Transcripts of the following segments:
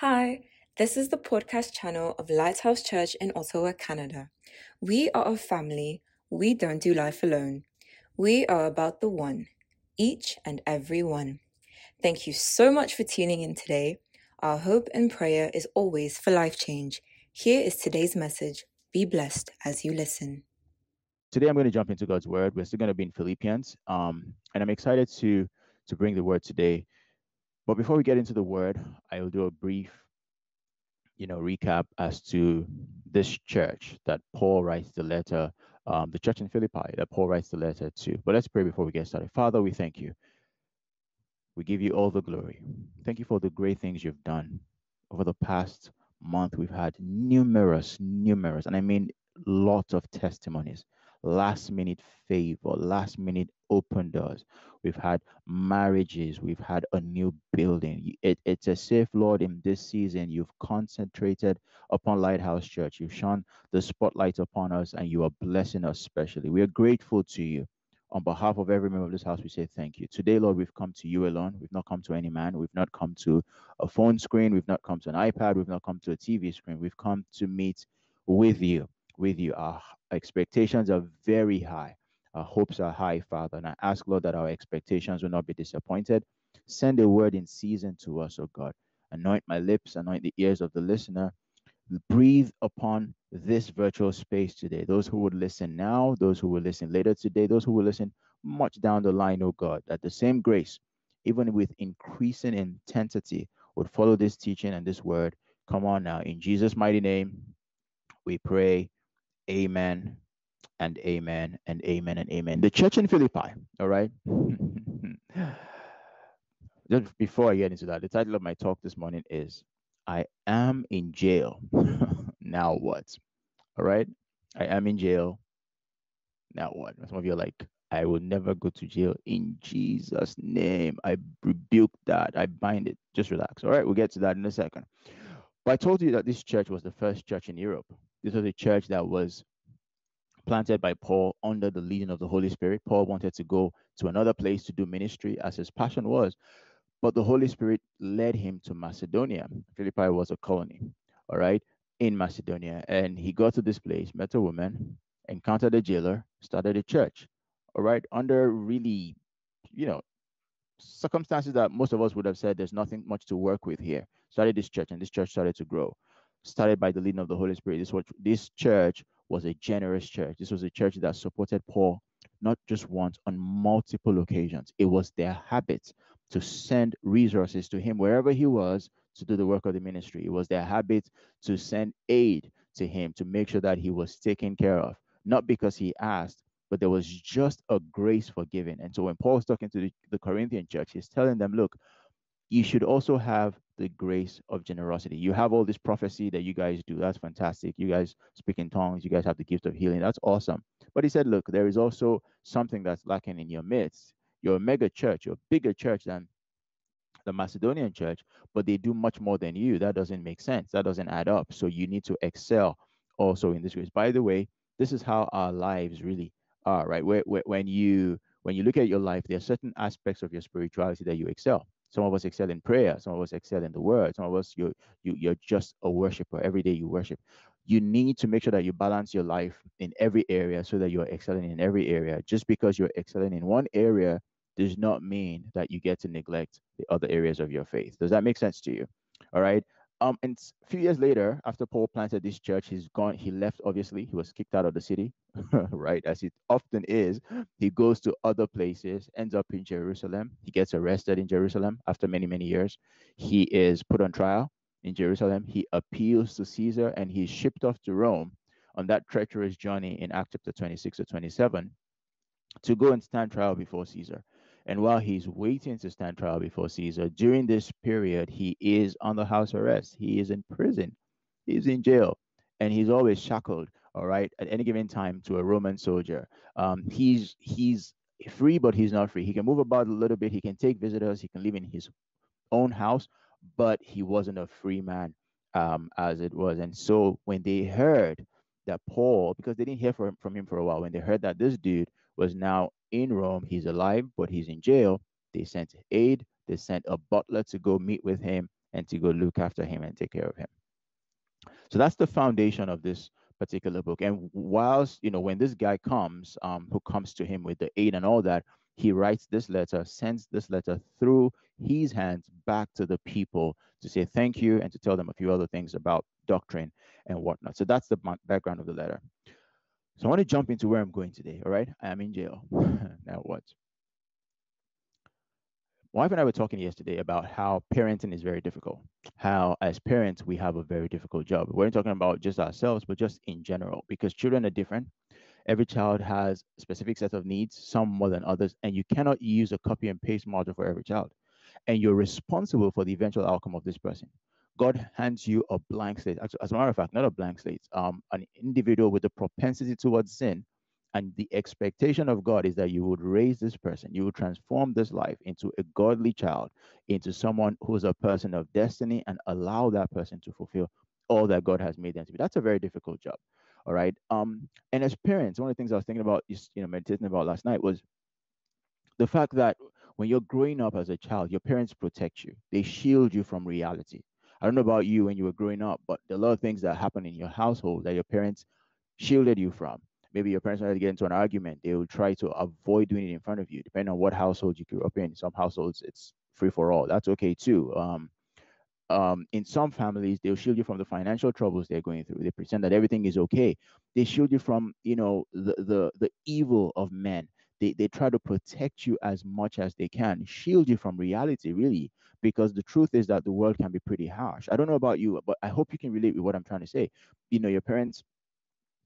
Hi, this is the podcast channel of Lighthouse Church in Ottawa, Canada. We are a family. We don't do life alone. We are about the one, each and every one. Thank you so much for tuning in today. Our hope and prayer is always for life change. Here is today's message. Be blessed as you listen. Today I'm going to jump into God's word. We're still going to be in Philippians, and I'm excited to bring the word today. But before we get into the word, I will do a brief, recap as to this church that Paul writes the letter, the church in Philippi that Paul writes the letter to. But let's pray before we get started. Father, we thank you. We give you all the glory. Thank you for the great things you've done. Over the past month, we've had numerous, and I mean lots of testimonies. Last-minute favor, last-minute open doors. We've had marriages. We've had a new building. It's as if, Lord, in this season, you've concentrated upon Lighthouse Church. You've shone the spotlight upon us, and you are blessing us specially. We are grateful to you. On behalf of every member of this house, we say thank you. Today, Lord, we've come to you alone. We've not come to any man. We've not come to a phone screen. We've not come to an iPad. We've not come to a TV screen. We've come to meet with you. Our expectations are very high. Our hopes are high, Father. And I ask, Lord, that our expectations will not be disappointed. Send a word in season to us, O God. Anoint my lips, anoint the ears of the listener. Breathe upon this virtual space today. Those who would listen now, those who will listen later today, those who will listen much down the line, O God, that the same grace, even with increasing intensity, would follow this teaching and this word. Come on now. In Jesus' mighty name, we pray. Amen and amen and amen and amen. The church in Philippi, all right? Just before I get into that, the title of my talk this morning is, I am in jail, now what? All right? I am in jail, now what? Some of you are like, I will never go to jail in Jesus' name. I rebuke that. I bind it. Just relax. All right? We'll get to that in a second. But I told you that this church was the first church in Europe. This was a church that was planted by Paul under the leading of the Holy Spirit. Paul wanted to go to another place to do ministry as his passion was, but the Holy Spirit led him to Macedonia. Philippi was a colony, all right, in Macedonia. And he got to this place, met a woman, encountered a jailer, started a church, all right, under really, circumstances that most of us would have said there's nothing much to work with here. Started this church, and this church started to grow. Started by the leading of the Holy Spirit. This church was a generous church. This was a church that supported Paul, not just once, on multiple occasions. It was their habit to send resources to him wherever he was to do the work of the ministry. It was their habit to send aid to him to make sure that he was taken care of, not because he asked, but there was just a grace for giving. And so when Paul's talking to the Corinthian church, he's telling them, look, you should also have the grace of generosity. You have all this prophecy that you guys do. That's fantastic. You guys speak in tongues. You guys have the gift of healing. That's awesome. But he said, look, there is also something that's lacking in your midst. You're a mega church. You're a bigger church than the Macedonian church, but they do much more than you. That doesn't make sense. That doesn't add up. So you need to excel also in this grace. By the way, this is how our lives really are, right? When you look at your life, there are certain aspects of your spirituality that you excel. Some of us excel in prayer. Some of us excel in the word. Some of us, you're just a worshiper. Every day you worship. You need to make sure that you balance your life in every area so that you're excelling in every area. Just because you're excelling in one area does not mean that you get to neglect the other areas of your faith. Does that make sense to you? All right. And a few years later, after Paul planted this church, he's gone. He left, obviously. He was kicked out of the city, right, as it often is. He goes to other places, ends up in Jerusalem. He gets arrested in Jerusalem after many, many years. He is put on trial in Jerusalem. He appeals to Caesar, and he's shipped off to Rome on that treacherous journey in Acts chapter 26 or 27 to go and stand trial before Caesar. And while he's waiting to stand trial before Caesar, during this period, he is under house arrest. He is in prison. He's in jail. And he's always shackled, all right, at any given time to a Roman soldier. He's free, but he's not free. He can move about a little bit. He can take visitors. He can live in his own house, but he wasn't a free man as it was. And so when they heard that Paul, because they didn't hear from him for a while, when they heard that this dude was now in Rome, he's alive, but he's in jail, they sent aid, they sent a butler to go meet with him and to go look after him and take care of him. So that's the foundation of this particular book. And whilst, you know, when this guy comes, who comes to him with the aid and all that, he writes this letter, sends this letter through his hands back to the people to say thank you and to tell them a few other things about doctrine and whatnot. So that's the background of the letter. So I want to jump into where I'm going today, all right? I am in jail. Now what? My wife and I were talking yesterday about how parenting is very difficult, how as parents, we have a very difficult job. We're not talking about just ourselves, but just in general, because children are different. Every child has a specific set of needs, some more than others, and you cannot use a copy and paste model for every child. And you're responsible for the eventual outcome of this person. God hands you a blank slate. As a matter of fact, not a blank slate, an individual with a propensity towards sin. And the expectation of God is that you would raise this person, you would transform this life into a godly child, into someone who is a person of destiny, and allow that person to fulfill all that God has made them to be. That's a very difficult job, all right? And as parents, one of the things I was thinking about, meditating about last night was the fact that when you're growing up as a child, your parents protect you. They shield you from reality. I don't know about you when you were growing up, but there are a lot of things that happen in your household that your parents shielded you from. Maybe your parents wanted to get into an argument. They will try to avoid doing it in front of you, depending on what household you grew up in. In some households, it's free for all. That's okay, too. In some families, they'll shield you from the financial troubles they're going through. They pretend that everything is okay. They shield you from, the evil of men. They try to protect you as much as they can, shield you from reality, really, because the truth is that the world can be pretty harsh. I don't know about you, but I hope you can relate with what I'm trying to say. Your parents...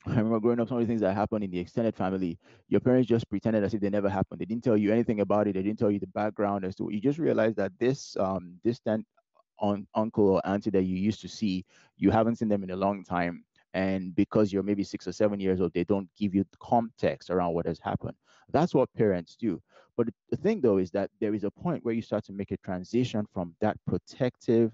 I remember growing up, some of the things that happened in the extended family, your parents just pretended as if they never happened. They didn't tell you anything about it. They didn't tell you the background as to what. You just realized that this distant uncle or auntie that you used to see, you haven't seen them in a long time. And because you're maybe 6 or 7 years old, they don't give you context around what has happened. That's what parents do. But the thing, though, is that there is a point where you start to make a transition from that protective,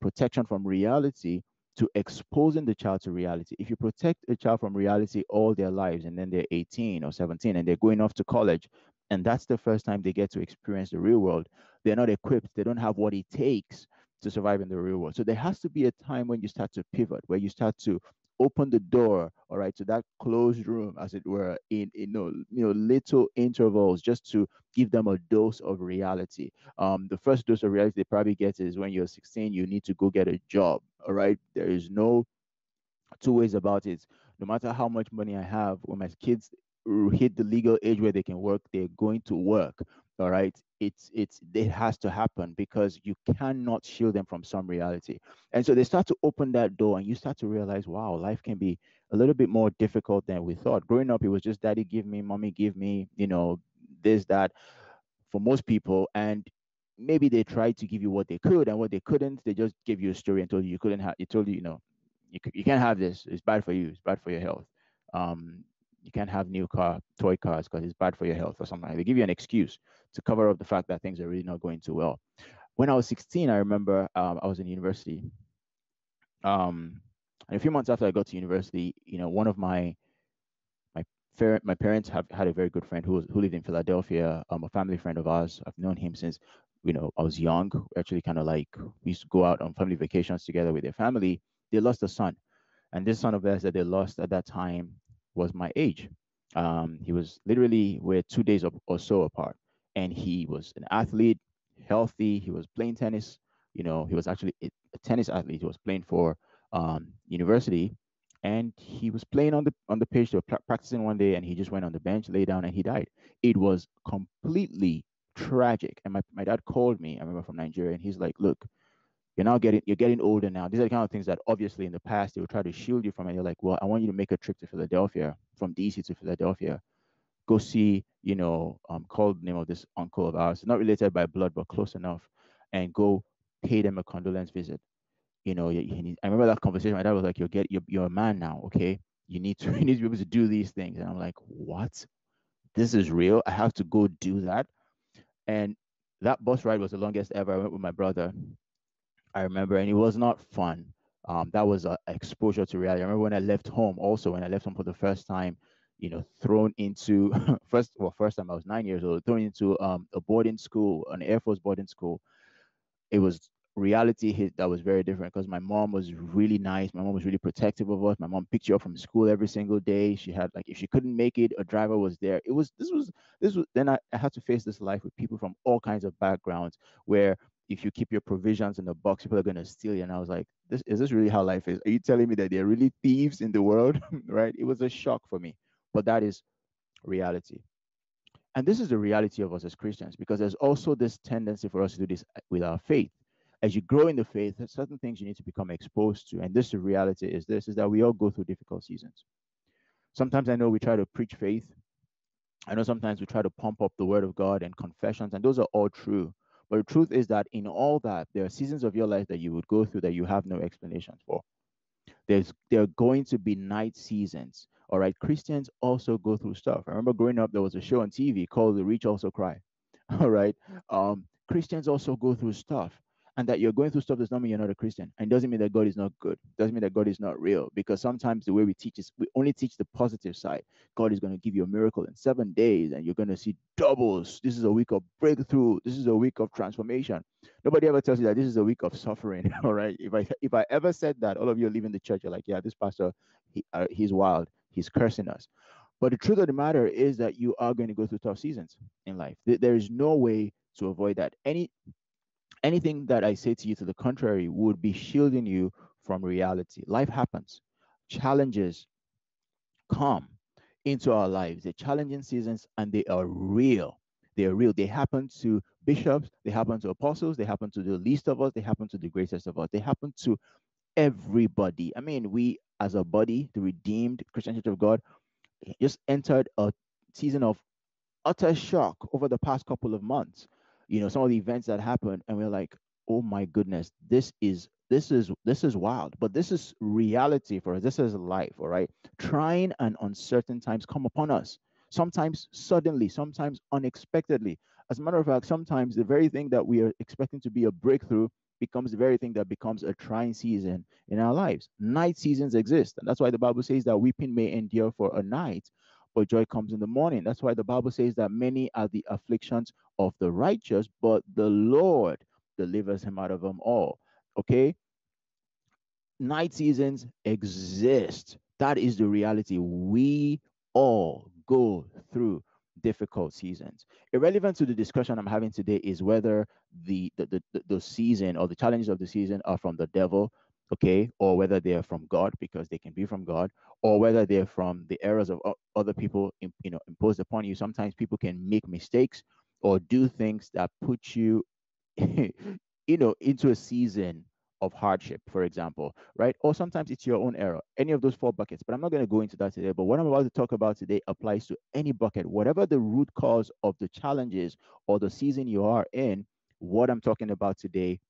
protection from reality to exposing the child to reality. If you protect a child from reality all their lives, and then they're 18 or 17, and they're going off to college, and that's the first time they get to experience the real world, they're not equipped, they don't have what it takes to survive in the real world. So there has to be a time when you start to pivot, where you start to open the door, all right, to that closed room, as it were, in little intervals, just to give them a dose of reality. The first dose of reality they probably get is when you're 16, you need to go get a job, all right? There is no two ways about it. No matter how much money I have, when my kids hit the legal age where they can work, they're going to work, all right? It has to happen, because you cannot shield them from some reality. And so they start to open that door, and you start to realize, wow, life can be a little bit more difficult than we thought. Growing up, it was just daddy give me, mommy give me, this, that, for most people. And maybe they tried to give you what they could, and what they couldn't, they just gave you a story and told you couldn't have, it told you, you can't have this, it's bad for you, it's bad for your health. You can't have new toy cars because it's bad for your health or something like that. They give you an excuse to cover up the fact that things are really not going too well. When I was 16, I remember I was in university. And a few months after I got to university, one of my parents have had a very good friend who lived in Philadelphia, a family friend of ours. I've known him since, I was young, actually we used to go out on family vacations together with their family. They lost a son. And this son of theirs that they lost at that time was my age. He was literally, we're 2 days or so apart. And he was an athlete, healthy. He was playing tennis. He was actually a tennis athlete. He was playing for university, and he was playing on the pitch. They were practicing one day, and he just went on the bench, lay down, and he died. It was completely tragic. And my dad called me, I remember, from Nigeria, and he's like, look, you're getting older now. These are the kind of things that obviously in the past they would try to shield you from. And you're like, well, I want you to make a trip to Philadelphia, from D.C. to Philadelphia. Go see, call the name of this uncle of ours, not related by blood, but close enough, and go pay them a condolence visit. I remember that conversation. My dad was like, you're a man now, okay? You need to be able to do these things. And I'm like, what? This is real? I have to go do that? And that bus ride was the longest ever. I went with my brother, I remember, and it was not fun. That was an exposure to reality. I remember when I left home for the first time, thrown into, first time I was 9 years old, thrown into a boarding school, an Air Force boarding school. It was reality hit that was very different, because my mom was really nice. My mom was really protective of us. My mom picked you up from school every single day. She had, like, if she couldn't make it, a driver was there. Then I had to face this life with people from all kinds of backgrounds, where if you keep your provisions in the box, people are going to steal you. And I was like, is this really how life is? Are you telling me that there are really thieves in the world? Right? It was a shock for me, but that is reality. And this is the reality of us as Christians, because there's also this tendency for us to do this with our faith. As you grow in the faith, there's certain things you need to become exposed to. And this reality is that we all go through difficult seasons. Sometimes I know we try to preach faith. I know sometimes we try to pump up the word of God and confessions, and those are all true. But the truth is that in all that, there are seasons of your life that you would go through that you have no explanations for. There are going to be night seasons. All right, Christians also go through stuff. I remember growing up, there was a show on TV called The Rich Also Cry. All right, Christians also go through stuff. And that you're going through stuff does not mean you're not a Christian. And doesn't mean that God is not good. Doesn't mean that God is not real. Because sometimes the way we teach is, we only teach the positive side. God is going to give you a miracle in 7 days, and you're going to see doubles. This is a week of breakthrough. This is a week of transformation. Nobody ever tells you that this is a week of suffering. All right. If I ever said that, all of you are leaving the church. You're like, yeah, this pastor, he's wild. He's cursing us. But the truth of the matter is that you are going to go through tough seasons in life. There is no way to avoid that. Anything that I say to you to the contrary would be shielding you from reality. Life happens. Challenges come into our lives. They're challenging seasons, and they are real. They are real. They happen to bishops. They happen to apostles. They happen to the least of us. They happen to the greatest of us. They happen to everybody. I mean, we as a body, the Redeemed Christian Church of God, just entered a season of utter shock over the past couple of months. You know, some of the events that happened, and we're like, oh my goodness, this is wild. But this is reality for us. This is life, all right? Trying and uncertain times come upon us, sometimes suddenly, sometimes unexpectedly. As a matter of fact, sometimes the very thing that we are expecting to be a breakthrough becomes the very thing that becomes a trying season in our lives. Night seasons exist, and that's why the Bible says that weeping may endure for a night, but joy comes in the morning. That's why the Bible says that many are the afflictions of the righteous, but the Lord delivers him out of them all. Okay? Night seasons exist. That is the reality. We all go through difficult seasons. Irrelevant to the discussion I'm having today is whether the season or the challenges of the season are from the devil, okay, or whether they're from God, because they can be from God, or whether they're from the errors of other people, you know, imposed upon you. Sometimes people can make mistakes or do things that put you, you know, into a season of hardship, for example, right? Or sometimes it's your own error, any of those four buckets. But I'm not going to go into that today. But what I'm about to talk about today applies to any bucket. Whatever the root cause of the challenges or the season you are in, what I'm talking about today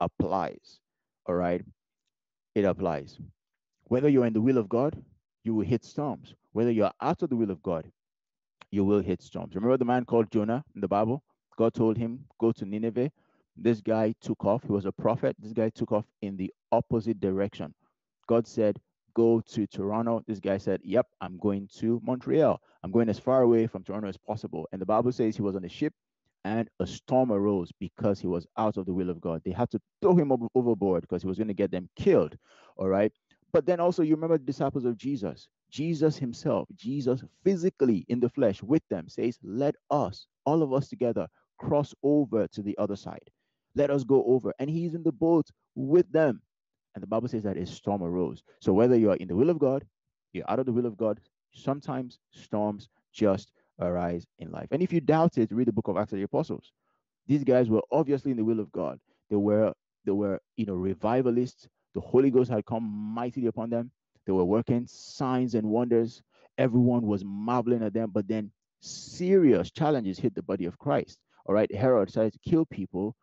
applies, all right? It applies. Whether you're in the will of God, you will hit storms. Whether you're out of the will of God, you will hit storms. Remember the man called Jonah in the Bible? God told him, go to Nineveh. This guy took off. He was a prophet. This guy took off in the opposite direction. God said, go to Toronto. This guy said, yep, I'm going to Montreal. I'm going as far away from Toronto as possible. And the Bible says he was on a ship, and a storm arose because he was out of the will of God. They had to throw him overboard because he was going to get them killed, all right? But then also, you remember the disciples of Jesus. Jesus himself, Jesus physically in the flesh with them, says, let us, all of us together, cross over to the other side. Let us go over. And he's in the boat with them. And the Bible says that a storm arose. So whether you are in the will of God, you're out of the will of God, sometimes storms just arise in life. And if you doubt it, read the book of Acts of the Apostles. These guys were obviously in the will of God. They were, you know, revivalists. The Holy Ghost had come mightily upon them. They were working signs and wonders. Everyone was marveling at them. But then serious challenges hit the body of Christ. All right, Herod started to kill people.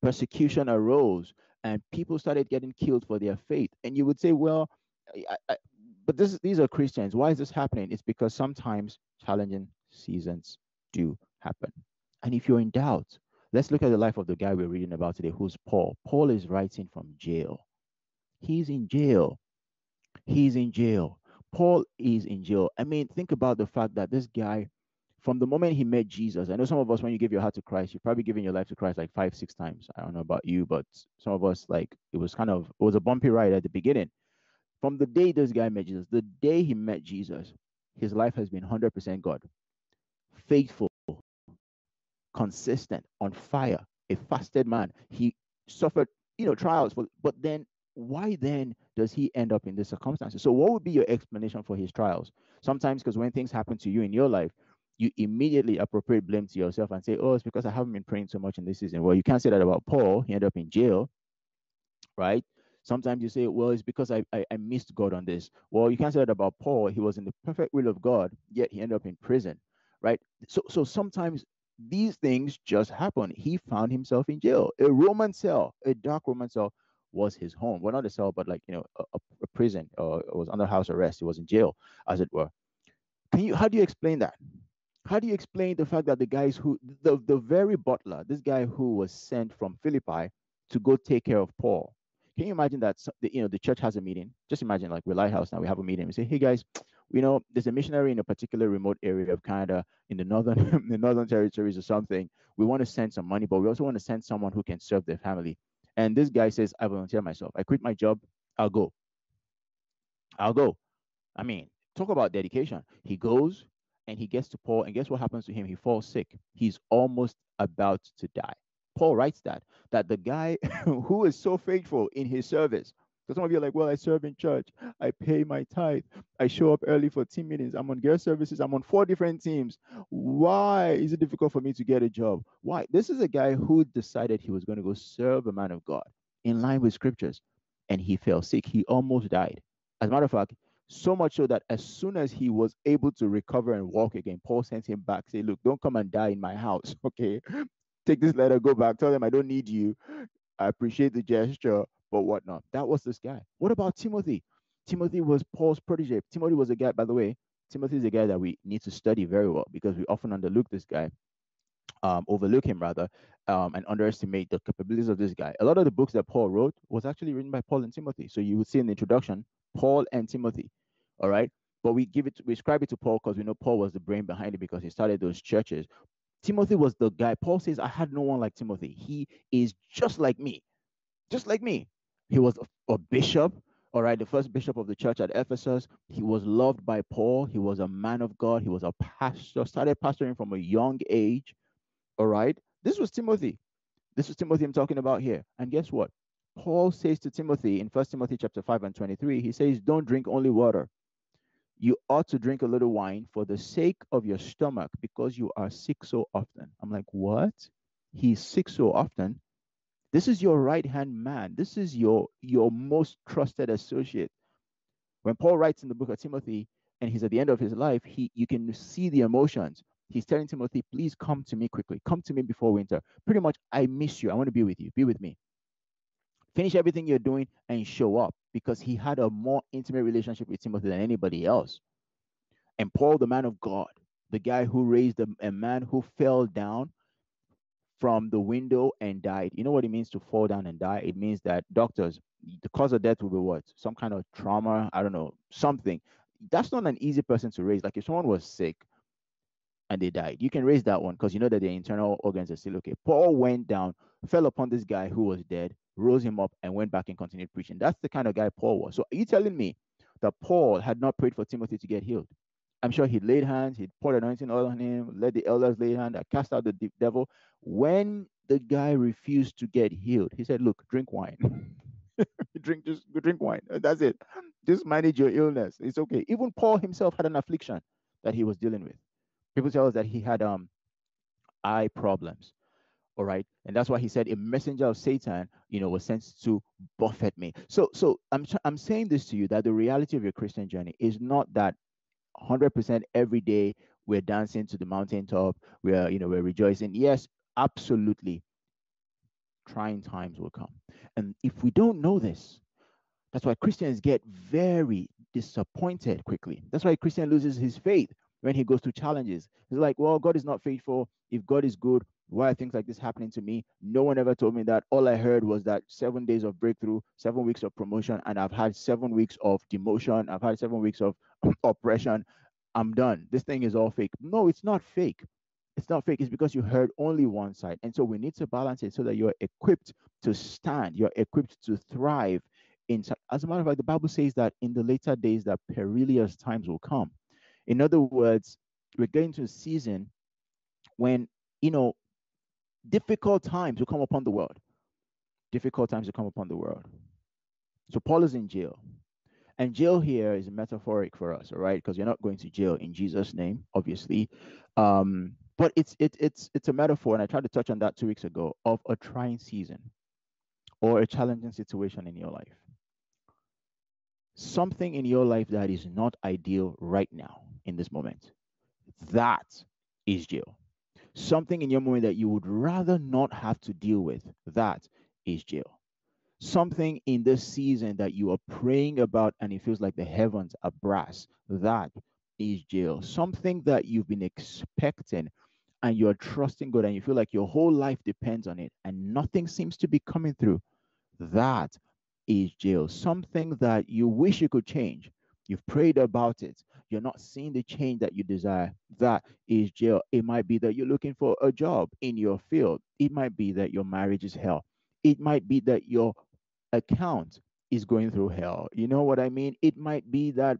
Persecution arose, and people started getting killed for their faith. And you would say, well, these are Christians. Why is this happening? It's because sometimes challenging seasons do happen. And if you're in doubt, let's look at the life of the guy we're reading about today, who's Paul. Paul is writing from jail. He's in jail. He's in jail. Paul is in jail. I mean, think about the fact that this guy, from the moment he met Jesus. I know some of us, when you give your heart to Christ, you've probably given your life to Christ like 5-6 times. I don't know about you, but some of us, like, it was a bumpy ride at the beginning. From the day this guy met Jesus, the day he met Jesus, his life has been 100% God. Faithful, consistent, on fire, a fasted man. He suffered, trials, but then why then does he end up in these circumstances? So what would be your explanation for his trials? Sometimes, because when things happen to you in your life, you immediately appropriate blame to yourself and say, oh, it's because I haven't been praying so much in this season. Well, you can't say that about Paul. He ended up in jail, right? Sometimes you say, well, it's because I missed God on this. Well, you can't say that about Paul. He was in the perfect will of God, yet he ended up in prison, right? So sometimes these things just happen. He found himself in jail. A Roman cell, a dark Roman cell was his home. Well, not a cell, but a prison, or it was under house arrest. He was in jail, as it were. How do you explain that? How do you explain the fact that the guys who, the very butler, this guy who was sent from Philippi to go take care of Paul, can you imagine that, the church has a meeting? Just imagine, like, we're Lighthouse now, we have a meeting. We say, hey, guys, there's a missionary in a particular remote area of Canada, in the northern territories or something. We want to send some money, but we also want to send someone who can serve their family. And this guy says, I volunteer myself. I quit my job. I'll go. I mean, talk about dedication. He goes and he gets to Paul, and guess what happens to him? He falls sick. He's almost about to die. Paul writes that the guy who is so faithful in his service, because some of you are like, well, I serve in church, I pay my tithe, I show up early for team meetings, I'm on girl services, I'm on 4 different teams. Why is it difficult for me to get a job? Why? This is a guy who decided he was going to go serve a man of God in line with scriptures, and he fell sick. He almost died. As a matter of fact, so much so that as soon as he was able to recover and walk again, Paul sent him back, say, look, don't come and die in my house, okay? Take this letter, go back, tell them I don't need you. I appreciate the gesture, but whatnot. That was this guy. What about Timothy? Timothy was Paul's protege. Timothy was a guy, by the way, Timothy is a guy that we need to study very well, because we often overlook him, and underestimate the capabilities of this guy. A lot of the books that Paul wrote was actually written by Paul and Timothy. So you would see in the introduction, Paul and Timothy, all right? But we ascribe it to Paul because we know Paul was the brain behind it, because he started those churches. Timothy was the guy. Paul says, I had no one like Timothy. He is just like me. Just like me. He was a bishop, all right, the first bishop of the church at Ephesus. He was loved by Paul. He was a man of God. He was a pastor, started pastoring from a young age, all right? This was Timothy. This is Timothy I'm talking about here. And guess what? Paul says to Timothy in 1 Timothy chapter 5 and 23, he says, don't drink only water. You ought to drink a little wine for the sake of your stomach, because you are sick so often. I'm like, what? He's sick so often? This is your right-hand man. This is your most trusted associate. When Paul writes in the book of Timothy, and he's at the end of his life, you can see the emotions. He's telling Timothy, please come to me quickly. Come to me before winter. Pretty much, I miss you. I want to be with you. Be with me. Finish everything you're doing and show up, because he had a more intimate relationship with Timothy than anybody else. And Paul, the man of God, the guy who raised a man who fell down from the window and died. You know what it means to fall down and die? It means that doctors, the cause of death will be what? Some kind of trauma, I don't know, something. That's not an easy person to raise. Like if someone was sick and they died, you can raise that one because you know that their internal organs are still okay. Paul went down, fell upon this guy who was dead, rose him up, and went back and continued preaching. That's the kind of guy Paul was. So are you telling me that Paul had not prayed for Timothy to get healed? I'm sure he laid hands, he poured anointing oil on him, let the elders lay hands, cast out the devil. When the guy refused to get healed, he said, look, drink wine. Drink wine. That's it. Just manage your illness. It's okay. Even Paul himself had an affliction that he was dealing with. People tell us that he had eye problems. All right. And that's why he said a messenger of Satan, was sent to buffet me. So I'm saying this to you, that the reality of your Christian journey is not that 100% every day we're dancing to the mountaintop. We're rejoicing. Yes, absolutely. Trying times will come. And if we don't know this, that's why Christians get very disappointed quickly. That's why a Christian loses his faith when he goes through challenges. He's like, well, God is not faithful. If God is good, why are things like this happening to me? No one ever told me that. All I heard was that 7 days of breakthrough, 7 weeks of promotion, and I've had 7 weeks of demotion. I've had 7 weeks of oppression. I'm done. This thing is all fake. No, it's not fake. It's not fake. It's because you heard only one side. And so we need to balance it so that you're equipped to stand. You're equipped to thrive. As a matter of fact, the Bible says that in the later days that perilous times will come. In other words, we're getting to a season when, difficult times will come upon the world. Difficult times will come upon the world. So Paul is in jail. And jail here is metaphoric for us, all right? Because you're not going to jail in Jesus' name, obviously. But it's a metaphor, and I tried to touch on that 2 weeks ago, of a trying season or a challenging situation in your life. Something in your life that is not ideal right now in this moment. That is jail. Something in your moment that you would rather not have to deal with. That is jail. Something in this season that you are praying about and it feels like the heavens are brass, that is jail. Something that you've been expecting and you're trusting God and you feel like your whole life depends on it and nothing seems to be coming through, that is jail. Something that you wish you could change, you've prayed about it, you're not seeing the change that you desire, that is jail. It might be that you're looking for a job in your field. It might be that your marriage is hell. It might be that your account is going through hell. You know what I mean? It might be that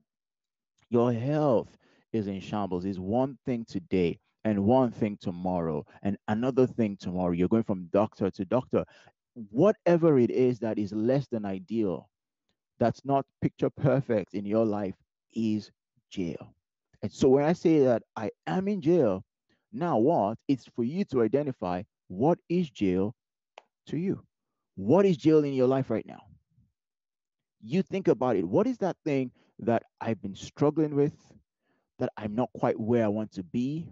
your health is in shambles. It's one thing today and one thing tomorrow and another thing tomorrow. You're going from doctor to doctor. Whatever it is that is less than ideal, that's not picture perfect in your life, is jail. And so when I say that I am in jail, now what? It's for you to identify what is jail to you. What is jail in your life right now? You think about it. What is that thing that I've been struggling with, that I'm not quite where I want to be?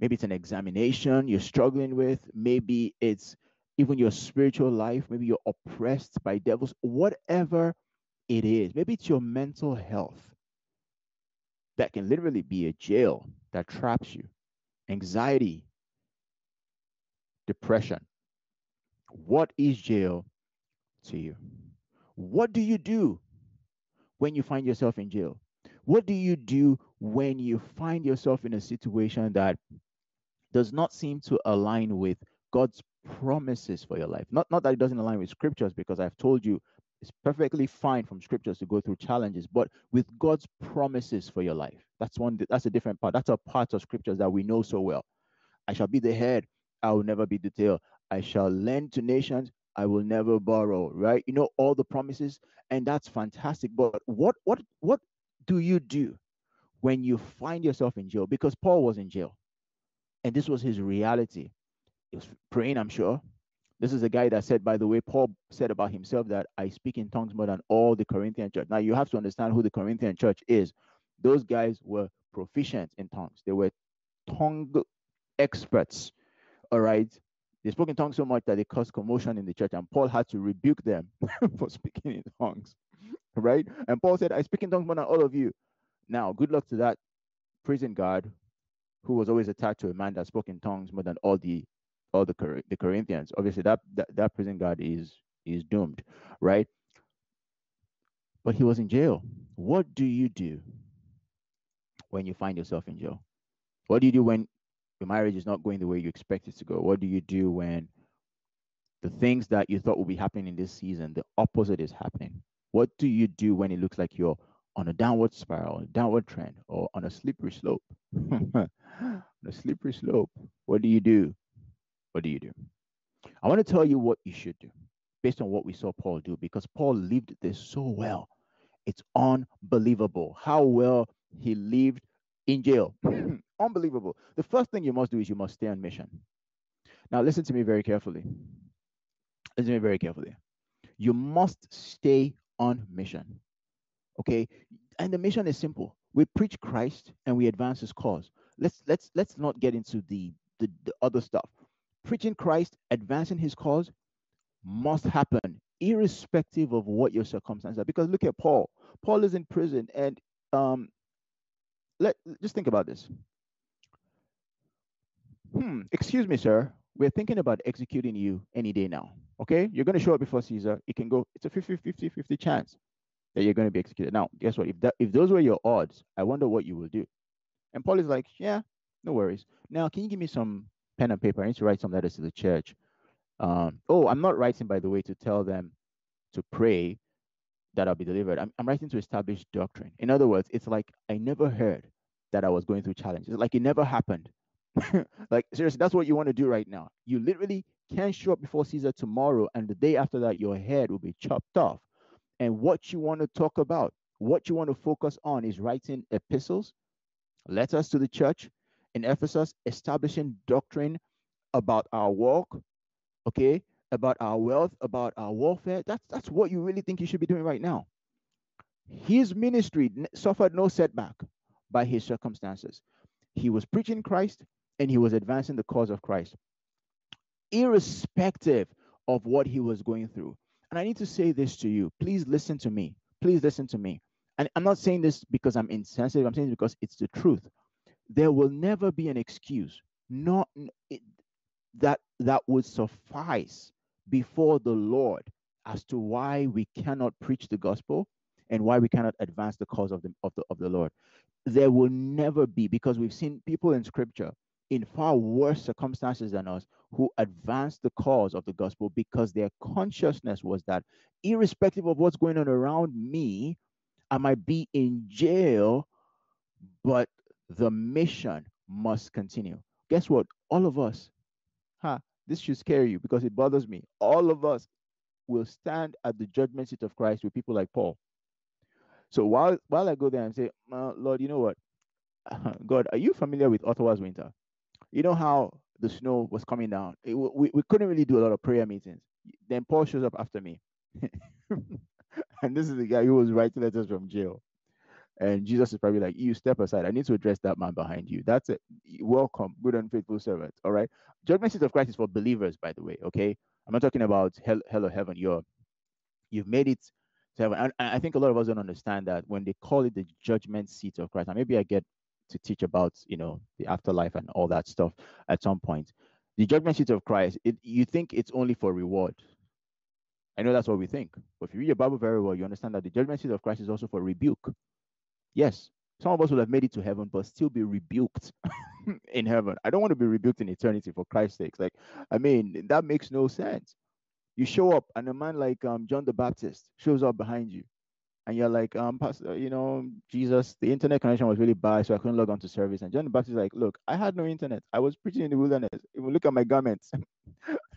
Maybe it's an examination you're struggling with. Maybe it's even your spiritual life. Maybe you're oppressed by devils. Whatever it is. Maybe it's your mental health. That can literally be a jail that traps you. Anxiety, depression. What is jail to you? What do you do when you find yourself in jail? What do you do when you find yourself in a situation that does not seem to align with God's promises for your life? Not that it doesn't align with scriptures, because I've told you it's perfectly fine from scriptures to go through challenges, but with God's promises for your life. That's a different part. That's a part of scriptures that we know so well. I shall be the head, I will never be the tail. I shall lend to nations, I will never borrow, right? All the promises, and that's fantastic. But what do you do when you find yourself in jail? Because Paul was in jail, and this was his reality. He was praying, I'm sure. This is a guy that said, by the way, Paul said about himself that I speak in tongues more than all the Corinthian church. Now, you have to understand who the Corinthian church is. Those guys were proficient in tongues. They were tongue experts, all right? They spoke in tongues so much that they caused commotion in the church, and Paul had to rebuke them for speaking in tongues, right? And Paul said, I speak in tongues more than all of you. Now, good luck to that prison guard who was always attached to a man that spoke in tongues more than all the Corinthians. Obviously, that prison guard is doomed, right? But he was in jail. What do you do when you find yourself in jail? What do you do when your marriage is not going the way you expect it to go? What do you do when the things that you thought would be happening in this season, the opposite is happening? What do you do when it looks like you're on a downward spiral, a downward trend, or on a slippery slope? What do you do? What do you do? I want to tell you what you should do based on what we saw Paul do, because Paul lived this so well. It's unbelievable how well he lived in jail. Unbelievable. The first thing you must do is you must stay on mission. Now, listen to me very carefully. You must stay on mission. Okay? And the mission is simple. We preach Christ and we advance his cause. Let's not get into the other stuff. Preaching Christ, advancing his cause must happen irrespective of what your circumstances are. Because look at Paul. Paul is in prison, and just think about this. Excuse me, sir. We're thinking about executing you any day now, okay? You're going to show up before Caesar. It can go. It's a 50-50 chance that you're going to be executed. Now, guess what? If those were your odds, I wonder what you will do. And Paul is like, yeah, no worries. Now, can you give me some pen and paper? I need to write some letters to the church. Oh, I'm not writing, by the way, to tell them to pray that I'll be delivered. I'm writing to establish doctrine. In other words, it's like I never heard that I was going through challenges. Like it never happened. Like, seriously, that's what you want to do right now. You literally can show up before Caesar tomorrow, and the day after that, your head will be chopped off. And what you want to talk about, what you want to focus on is writing epistles, letters to the church in Ephesus, establishing doctrine about our walk, okay, about our wealth, about our warfare. That's what you really think you should be doing right now. His ministry suffered no setback by his circumstances. He was preaching Christ, and he was advancing the cause of Christ, irrespective of what he was going through. And I need to say this to you. Please listen to me. Please listen to me. And I'm not saying this because I'm insensitive. I'm saying this because it's the truth. There will never be an excuse that would suffice before the Lord as to why we cannot preach the gospel and why we cannot advance the cause of the Lord. There will never be, because we've seen people in Scripture in far worse circumstances than us who advanced the cause of the gospel because their consciousness was that irrespective of what's going on around me, I might be in jail, but the mission must continue. Guess what? All of us, this should scare you because it bothers me. All of us will stand at the judgment seat of Christ with people like Paul. So while I go there and say, Lord, you know what? God, are you familiar with Ottawa's winter? You know how the snow was coming down. We couldn't really do a lot of prayer meetings. Then Paul shows up after me. And this is the guy who was writing letters from jail. And Jesus is probably like, you step aside. I need to address that man behind you. That's it. Welcome, good and faithful servant. All right. Judgment seat of Christ is for believers, by the way. Okay. I'm not talking about hell or heaven. You've made it to heaven. And I think a lot of us don't understand that when they call it the judgment seat of Christ. And maybe I get to teach about, the afterlife and all that stuff at some point. The judgment seat of Christ, you think it's only for reward. I know that's what we think. But if you read your Bible very well, you understand that the judgment seat of Christ is also for rebuke. Yes, some of us will have made it to heaven, but still be rebuked in heaven. I don't want to be rebuked in eternity, for Christ's sakes. Like, I mean, that makes no sense. You show up, and a man like John the Baptist shows up behind you, and you're like, Pastor, Jesus, the internet connection was really bad, so I couldn't log on to service. And John the Baptist is like, look, I had no internet. I was preaching in the wilderness. If you look at my garments,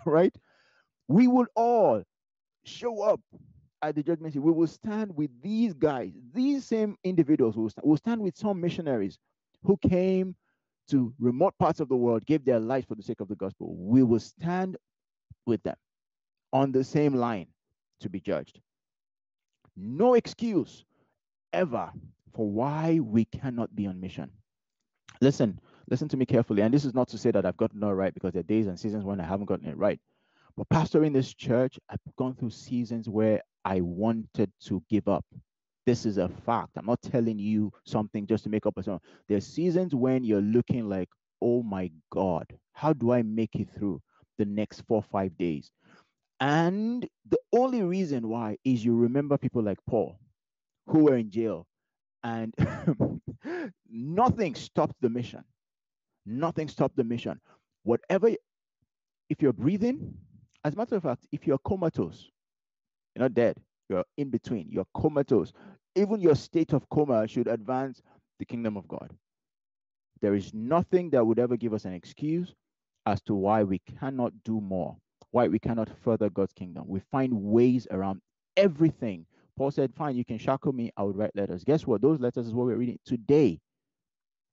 right? We will all show up at the judgment seat. We will stand with these guys, these same individuals. We'll stand with some missionaries who came to remote parts of the world, gave their lives for the sake of the gospel. We will stand with them on the same line to be judged. No excuse ever for why we cannot be on mission. Listen to me carefully. And this is not to say that I've gotten it right, because there are days and seasons when I haven't gotten it right. But pastoring this church, I've gone through seasons where I wanted to give up. This is a fact. I'm not telling you something just to make up a song. There's seasons when you're looking like, oh my God, how do I make it through the next 4 or 5 days? And the only reason why is you remember people like Paul who were in jail, and nothing stopped the mission. Nothing stopped the mission. Whatever, if you're breathing, as a matter of fact, if you're comatose, you're not dead, you're in between, you're comatose. Even your state of coma should advance the kingdom of God. There is nothing that would ever give us an excuse as to why we cannot do more, why we cannot further God's kingdom. We find ways around everything. Paul said, fine, you can shackle me, I would write letters. Guess what? Those letters is what we're reading today.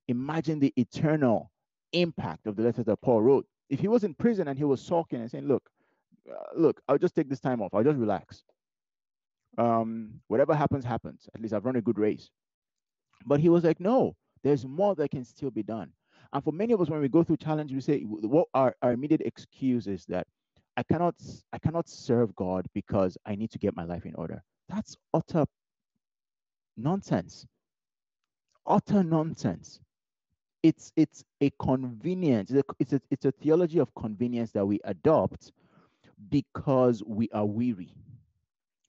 Imagine the eternal impact of the letters that Paul wrote. If he was in prison and he was sulking and saying, look, I'll just take this time off. I'll just relax. Whatever happens, happens. At least I've run a good race. But he was like, no, there's more that can still be done. And for many of us, when we go through challenges, we say, what our immediate excuse is that I cannot serve God because I need to get my life in order. That's utter nonsense. Utter nonsense. It's a convenience. It's a theology of convenience that we adopt because we are weary.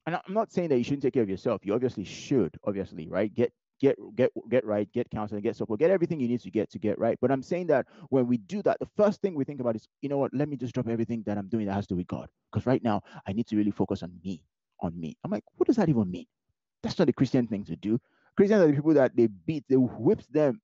And I'm not saying that you shouldn't take care of yourself. You obviously should, right? Get get right, get counseling, get support, get everything you need to get right. But I'm saying that when we do that, the first thing we think about is, you know what, let me just drop everything that I'm doing that has to do with God. Because right now, I need to really focus on me, on me. I'm like, what does that even mean? That's not the Christian thing to do. Christians are the people that they beat, they whips them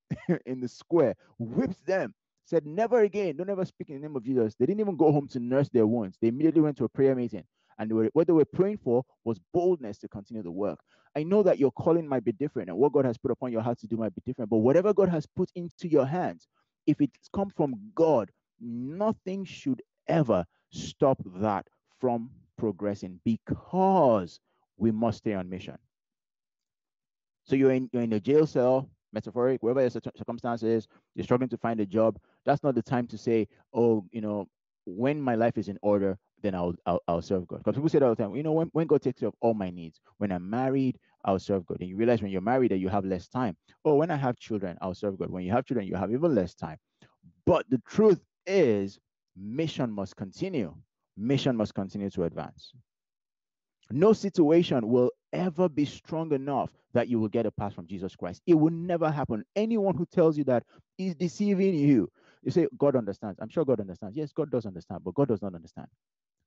in the square, whips them, said never again, don't ever speak in the name of Jesus. They didn't even go home to nurse their wounds. They immediately went to a prayer meeting. And what they were praying for was boldness to continue the work. I know that your calling might be different and what God has put upon your heart to do might be different, but whatever God has put into your hands, if it's come from God, nothing should ever stop that from progressing because we must stay on mission. So you're in a jail cell, metaphoric, wherever your circumstances, you're struggling to find a job. That's not the time to say, oh, you know, when my life is in order, then I'll serve God. Because people say that all the time, you know, when God takes care of all my needs, when I'm married, I'll serve God. And you realize when you're married that you have less time. Oh, when I have children, I'll serve God. When you have children, you have even less time. But the truth is, mission must continue. Mission must continue to advance. No situation will ever be strong enough that you will get a pass from Jesus Christ. It will never happen. Anyone who tells you that is deceiving you. You say, God understands. I'm sure God understands. Yes, God does understand, but God does not understand.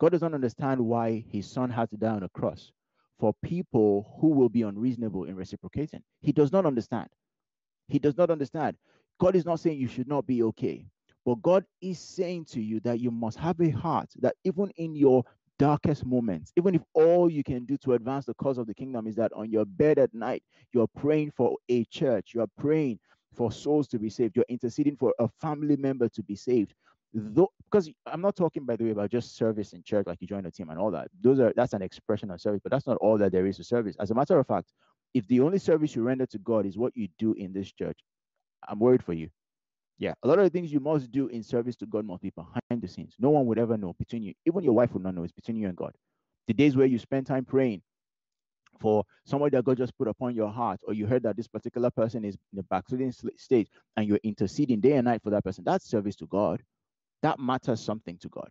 God does not understand why his son had to die on a cross for people who will be unreasonable in reciprocating. He does not understand. He does not understand. God is not saying you should not be okay, but God is saying to you that you must have a heart that even in your darkest moments, even if all you can do to advance the cause of the kingdom is that on your bed at night, you're praying for a church, you're praying for souls to be saved, you're interceding for a family member to be saved. Though, because I'm not talking, by the way, about just service in church, like you join a team and all that. That's an expression of service, but that's not all that there is to service. As a matter of fact, if the only service you render to God is what you do in this church, I'm worried for you. Yeah, a lot of the things you must do in service to God must be behind the scenes. No one would ever know between you. Even your wife would not know. It's between you and God. The days where you spend time praying for somebody that God just put upon your heart, or you heard that this particular person is in a backsliding state and you're interceding day and night for that person, that's service to God. That matters something to God.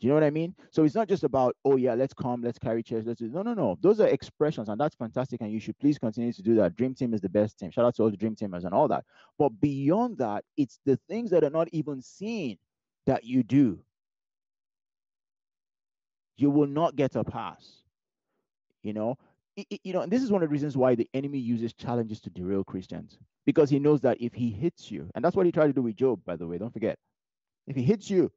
Do you know what I mean? So it's not just about, oh yeah, let's come, let's carry chairs, let's do. No. Those are expressions, and that's fantastic, and you should please continue to do that. Dream Team is the best team. Shout out to all the Dream Teamers and all that. But beyond that, it's the things that are not even seen that you do. You will not get a pass. You know? And this is one of the reasons why the enemy uses challenges to derail Christians, because he knows that if he hits you, and that's what he tried to do with Job, by the way, don't forget. If he hits you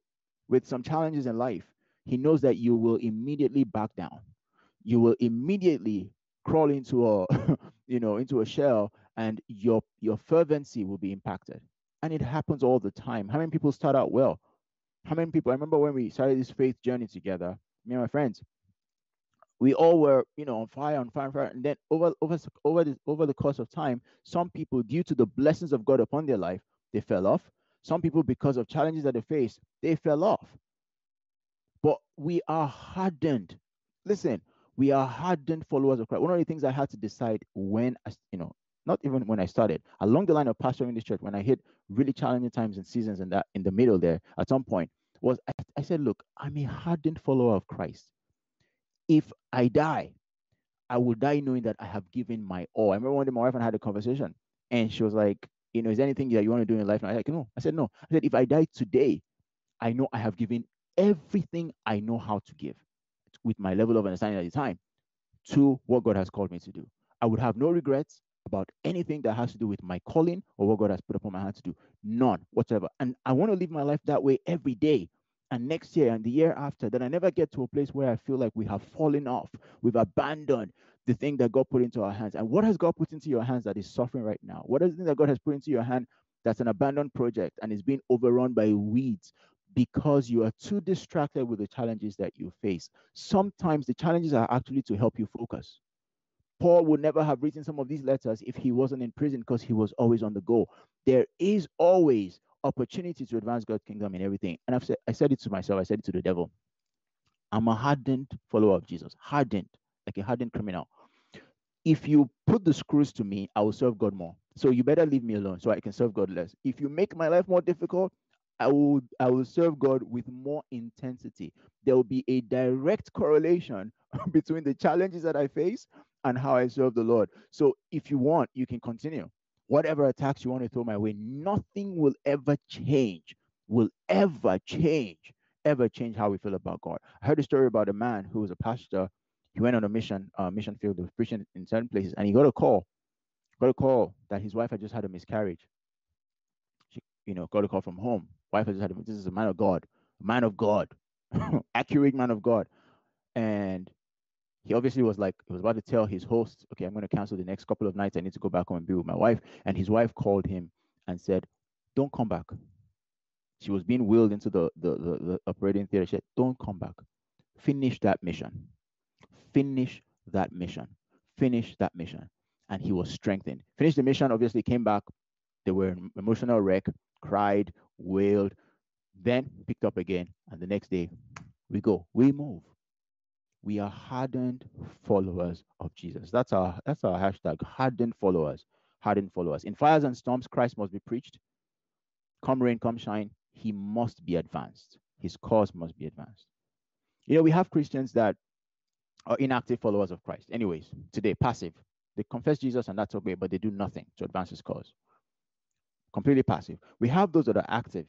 with some challenges in life, he knows that you will immediately back down. You will immediately crawl into a, into a shell, and your fervency will be impacted. And it happens all the time. How many people start out well? How many people? I remember when we started this faith journey together, me and my friends, we all were, on fire. And then over the course of time, some people, due to the blessings of God upon their life, they fell off. Some people, because of challenges that they faced, they fell off. But we are hardened. Listen, we are hardened followers of Christ. One of the things I had to decide when, not even when I started, along the line of pastoring this church, when I hit really challenging times and seasons and that in the middle there, at some point, was I said, look, I'm a hardened follower of Christ. If I die, I will die knowing that I have given my all. I remember one day my wife and I had a conversation, and she was like, is there anything that you want to do in life? And I was like, no. I said, no. I said, if I die today, I know I have given everything I know how to give with my level of understanding at the time to what God has called me to do. I would have no regrets about anything that has to do with my calling or what God has put upon my heart to do. None whatsoever. And I want to live my life that way every day. And next year and the year after, that I never get to a place where I feel like we have fallen off. We've abandoned the thing that God put into our hands. And what has God put into your hands that is suffering right now? What is the thing that God has put into your hand that's an abandoned project and is being overrun by weeds because you are too distracted with the challenges that you face? Sometimes the challenges are actually to help you focus. Paul would never have written some of these letters if he wasn't in prison, because he was always on the go. There is always opportunity to advance God's kingdom in everything. And I said it to myself. I said it to the devil. I'm a hardened follower of Jesus. Hardened. Like a hardened criminal. If you put the screws to me, I will serve God more. So you better leave me alone so I can serve God less. If you make my life more difficult, I will serve God with more intensity. There will be a direct correlation between the challenges that I face and how I serve the Lord. So if you want, you can continue. Whatever attacks you want to throw my way, nothing will ever change how we feel about God. I heard a story about a man who was a pastor. He went on a mission field. He was preaching in certain places, and he got a call that his wife had just had a miscarriage. She, got a call from home. Wife had just had a miscarriage. This is a man of God, accurate man of God. And he obviously he was about to tell his host, okay, I'm going to cancel the next couple of nights. I need to go back home and be with my wife. And his wife called him and said, don't come back. She was being wheeled into the operating theater. She said, don't come back. Finish that mission. And he was strengthened. Finished the mission, obviously came back. They were an emotional wreck, cried, wailed, then picked up again. And the next day, we move. We are hardened followers of Jesus. That's our hashtag, hardened followers. In fires and storms, Christ must be preached. Come rain, come shine, he must be advanced. His cause must be advanced. We have Christians that are inactive followers of Christ. Anyways, today, passive. They confess Jesus and that's okay, but they do nothing to advance his cause. Completely passive. We have those that are active,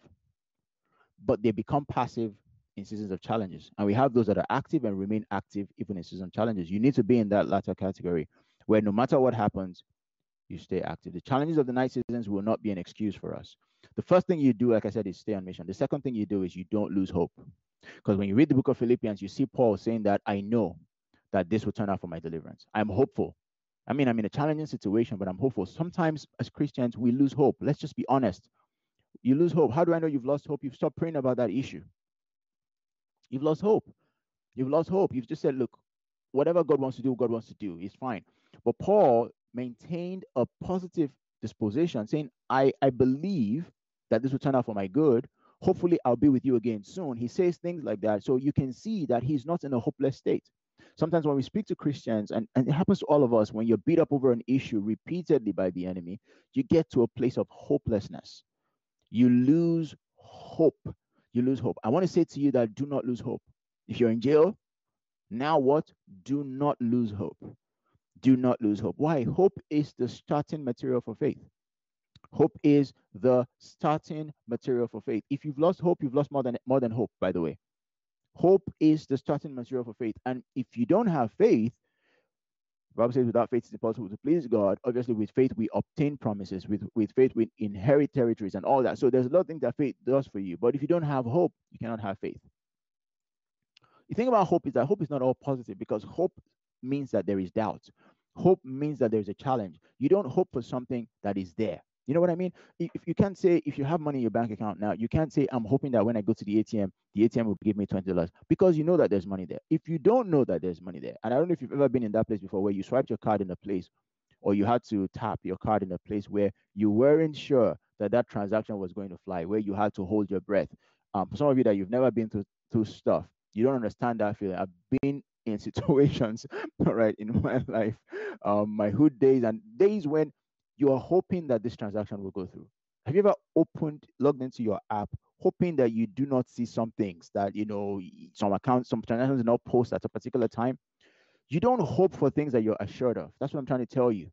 but they become passive in seasons of challenges. And we have those that are active and remain active even in seasons of challenges. You need to be in that latter category where no matter what happens, you stay active. The challenges of the night seasons will not be an excuse for us. The first thing you do, like I said, is stay on mission. The second thing you do is you don't lose hope. Because when you read the book of Philippians, you see Paul saying that I know that this will turn out for my deliverance. I'm hopeful. I mean, I'm in a challenging situation, but I'm hopeful. Sometimes as Christians, we lose hope. Let's just be honest. You lose hope. How do I know you've lost hope? You've stopped praying about that issue. You've lost hope. You've just said, look, whatever God wants to do. It's fine. But Paul maintained a positive disposition, saying, I believe that this will turn out for my good. Hopefully, I'll be with you again soon. He says things like that. So you can see that he's not in a hopeless state. Sometimes when we speak to Christians, and it happens to all of us, when you're beat up over an issue repeatedly by the enemy, you get to a place of hopelessness. You lose hope. I want to say to you that do not lose hope. If you're in jail, now what? Do not lose hope. Do not lose hope. Why? Hope is the starting material for faith. Hope is the starting material for faith. If you've lost hope, you've lost more than hope, by the way. Hope is the starting material for faith. And if you don't have faith, the Bible says without faith it's impossible to please God. Obviously, with faith, we obtain promises. With faith, we inherit territories and all that. So there's a lot of things that faith does for you. But if you don't have hope, you cannot have faith. The thing about hope is that hope is not all positive, because hope means that there is doubt. Hope means that there's a challenge. You don't hope for something that is there. You know what I mean? If you can't say, if you have money in your bank account now, you can't say, I'm hoping that when I go to the ATM will give me $20, because you know that there's money there. If you don't know that there's money there, and I don't know if you've ever been in that place before where you swiped your card in a place, or you had to tap your card in a place where you weren't sure that transaction was going to fly, where you had to hold your breath. For some of you that you've never been through stuff, you don't understand that feeling. I've been in situations, right, in my life, my hood days and days when you are hoping that this transaction will go through. Have you ever logged into your app, hoping that you do not see some things that, some transactions do not post at a particular time? You don't hope for things that you're assured of. That's what I'm trying to tell you.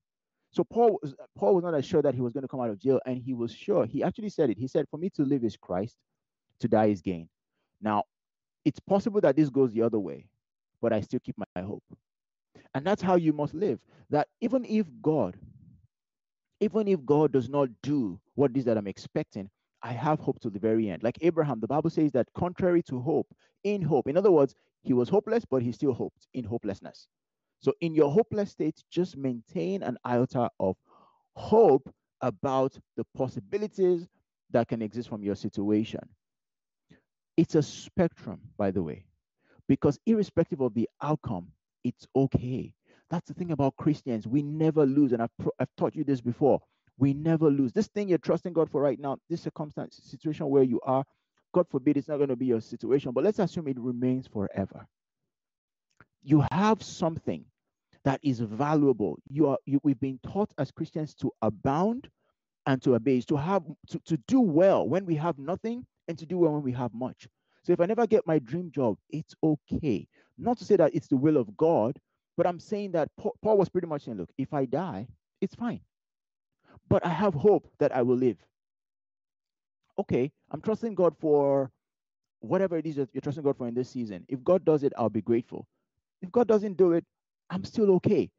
So Paul was not assured that he was going to come out of jail, and he was sure. He actually said it. He said, for me to live is Christ, to die is gain. Now, it's possible that this goes the other way, but I still keep my hope. And that's how you must live, that even if God does not do what it is that I'm expecting, I have hope to the very end. Like Abraham, the Bible says that contrary to hope, in hope. In other words, he was hopeless, but he still hoped in hopelessness. So in your hopeless state, just maintain an iota of hope about the possibilities that can exist from your situation. It's a spectrum, by the way, because irrespective of the outcome, it's okay. That's the thing about Christians. We never lose, and I've taught you this before. We never lose. This thing you're trusting God for right now, this circumstance, situation where you are, God forbid it's not going to be your situation, but let's assume it remains forever. You have something that is valuable. We've been taught as Christians to abound and to abase, to do well when we have nothing and to do well when we have much. So if I never get my dream job, it's okay. Not to say that it's the will of God, But I'm saying that Paul was pretty much saying, look, if I die, it's fine. But I have hope that I will live. Okay, I'm trusting God for whatever it is that you're trusting God for in this season. If God does it, I'll be grateful. If God doesn't do it, I'm still okay.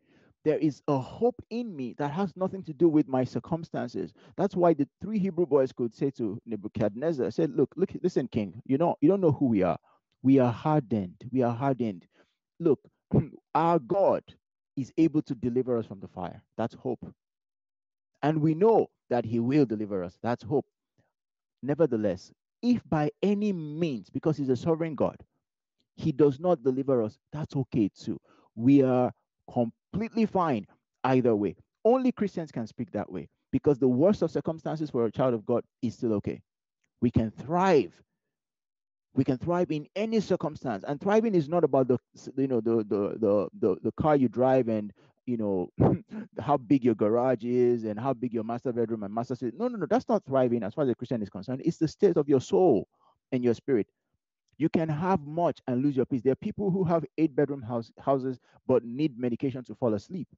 There is a hope in me that has nothing to do with my circumstances. That's why the three Hebrew boys could say to Nebuchadnezzar, said, look, listen, king, you don't know who we are. We are hardened. We are hardened. Look, our God is able to deliver us from the fire. That's hope. And we know that he will deliver us. That's hope. Nevertheless, if by any means, because he's a sovereign God, he does not deliver us, that's okay too. We are completely fine either way. Only Christians can speak that way, because the worst of circumstances for a child of God is still okay. We can thrive. We can thrive in any circumstance. And thriving is not about the car you drive and how big your garage is and how big your master bedroom and master suite. No, that's not thriving as far as a Christian is concerned. It's the state of your soul and your spirit. You can have much and lose your peace. There are people who have 8-bedroom houses but need medication to fall asleep.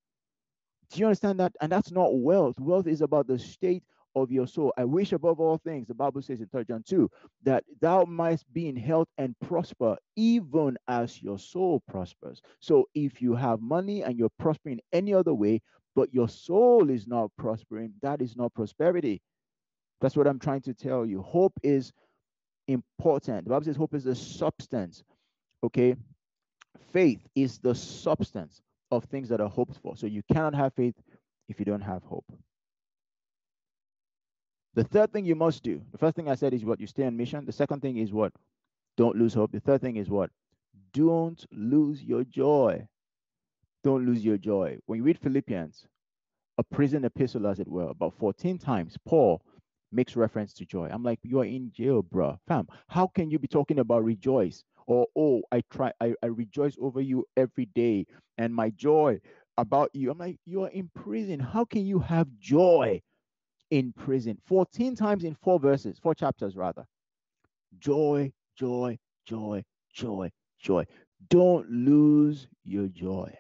Do you understand that? And that's not wealth. Wealth is about the state of your soul. I wish above all things, the Bible says in 3 John 2, that thou mightst be in health and prosper, even as your soul prospers. So if you have money and you're prospering any other way, but your soul is not prospering, that is not prosperity. That's what I'm trying to tell you. Hope is important. The Bible says hope is the substance, okay? Faith is the substance of things that are hoped for. So you cannot have faith if you don't have hope. The third thing you must do, the first thing I said is what? You stay on mission. The second thing is what? Don't lose hope. The third thing is what? Don't lose your joy. Don't lose your joy. When you read Philippians, a prison epistle as it were, about 14 times, Paul makes reference to joy. I'm like, you are in jail, bro. Fam, how can you be talking about rejoice? Or, oh, I rejoice over you every day and my joy about you. I'm like, you are in prison. How can you have joy in prison? 14 times in 4 chapters. Joy, joy, joy, joy, joy. Don't lose your joy.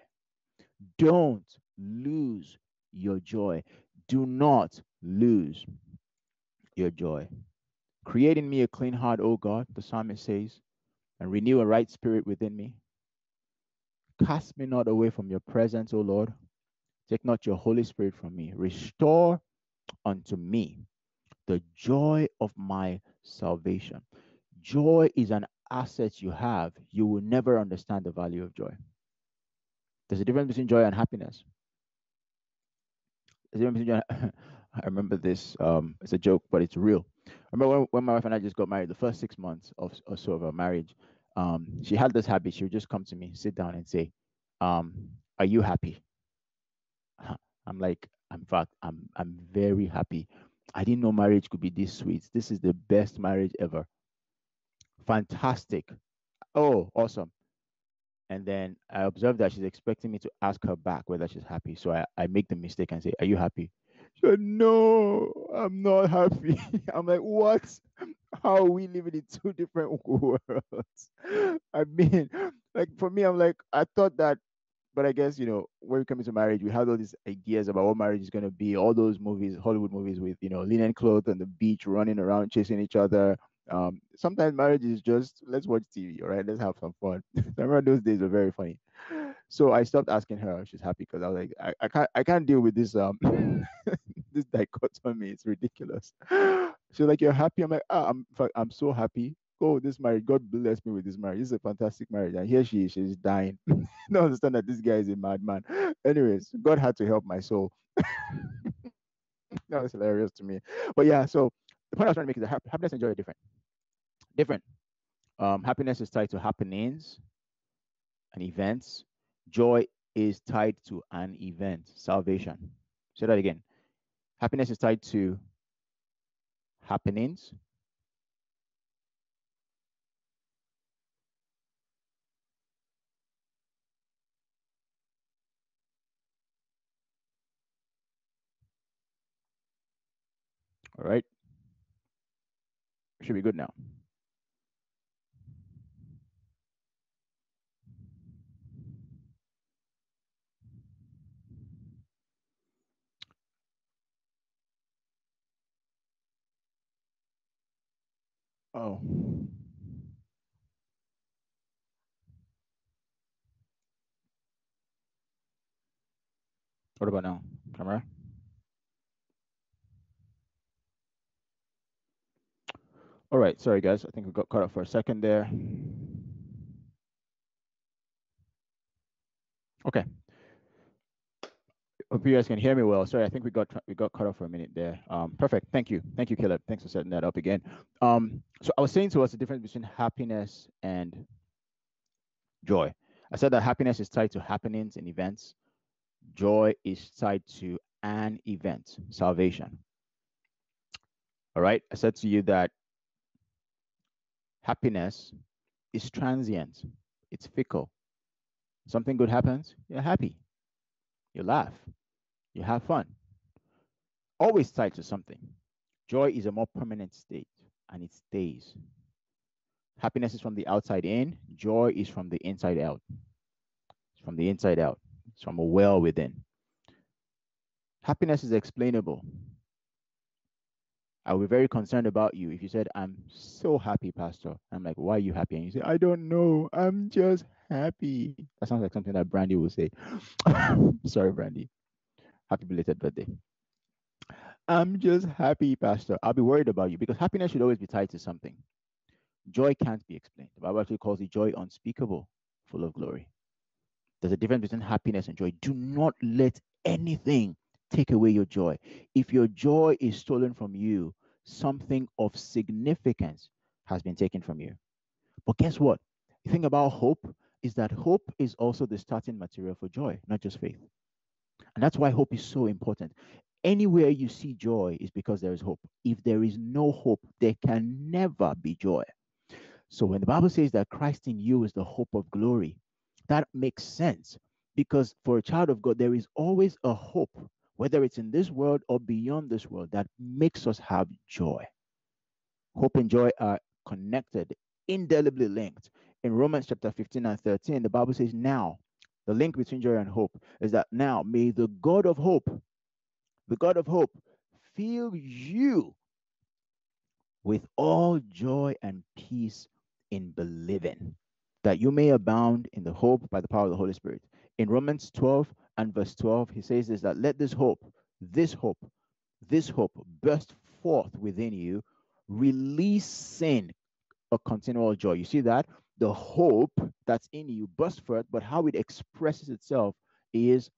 Don't lose your joy. Do not lose your joy. Create in me a clean heart, O God, the psalmist says, and renew a right spirit within me. Cast me not away from your presence, O Lord. Take not your Holy Spirit from me. Restore unto me the joy of my salvation. Joy is an asset you have. You will never understand the value of joy. There's a difference between joy and happiness. There's a difference between joy. I remember this. It's a joke, but it's real. I remember when my wife and I just got married, the first 6 months or so of our marriage, she had this habit. She would just come to me, sit down and say, are you happy? I'm like, in fact, I'm very happy. I didn't know marriage could be this sweet. This is the best marriage ever. Fantastic. Oh, awesome. And then I observed that she's expecting me to ask her back whether she's happy. So I make the mistake and say, are you happy? She said, no, I'm not happy. I'm like, what? How are we living in two different worlds? I mean, like for me, I'm like, I thought that. But I guess, when we come into marriage, we have all these ideas about what marriage is going to be. All those movies, Hollywood movies with, linen clothes and the beach, running around, chasing each other. Sometimes marriage is just, let's watch TV, all right? Let's have some fun. I remember those days were very funny. So I stopped asking her if she's happy because I was like, I can't deal with this this dichotomy. It's ridiculous. She's like, you're happy? I'm like, I'm so happy. Oh, this marriage, God bless me with this marriage. This is a fantastic marriage. And here she is, she's dying. No, understand that this guy is a madman. Anyways, God had to help my soul. That was hilarious to me. But yeah, so the point I was trying to make is that happiness and joy are different. Happiness is tied to happenings and events. Joy is tied to an event, salvation. Say that again. Happiness is tied to happenings. All right, should be good now. Oh. What about now? Camera? All right, sorry guys, I think we got caught up for a second there. Okay. Hope you guys can hear me well. Sorry, I think we got cut off for a minute there. Perfect. Thank you, Caleb. Thanks for setting that up again. So I was saying to us the difference between happiness and joy. I said that happiness is tied to happenings and events. Joy is tied to an event, salvation. All right. I said to you that happiness is transient. It's fickle. Something good happens, you're happy. You laugh. You have fun. Always tied to something. Joy is a more permanent state, and it stays. Happiness is from the outside in. Joy is from the inside out. It's from the inside out. It's from a well within. Happiness is explainable. I would be very concerned about you if you said, I'm so happy, Pastor. I'm like, why are you happy? And you say, I don't know. I'm just happy. That sounds like something that Brandy will say. Sorry, Brandy. Happy belated birthday. I'm just happy, Pastor. I'll be worried about you because happiness should always be tied to something. Joy can't be explained. The Bible actually calls it joy unspeakable, full of glory. There's a difference between happiness and joy. Do not let anything take away your joy. If your joy is stolen from you, something of significance has been taken from you. But guess what? The thing about hope is that hope is also the starting material for joy, not just faith. And that's why hope is so important. Anywhere you see joy is because there is hope. If there is no hope, there can never be joy. So when the Bible says that Christ in you is the hope of glory, that makes sense because for a child of God, there is always a hope, whether it's in this world or beyond this world, that makes us have joy. Hope and joy are connected, indelibly linked. In Romans chapter 15 and 13, the Bible says now, the link between joy and hope is that now may the God of hope fill you with all joy and peace in believing, that you may abound in the hope by the power of the Holy Spirit. In Romans 12 and verse 12, he says this, that let this hope burst forth within you, releasing a continual joy. You see that? The hope that's in you bursts forth, but how it expresses itself is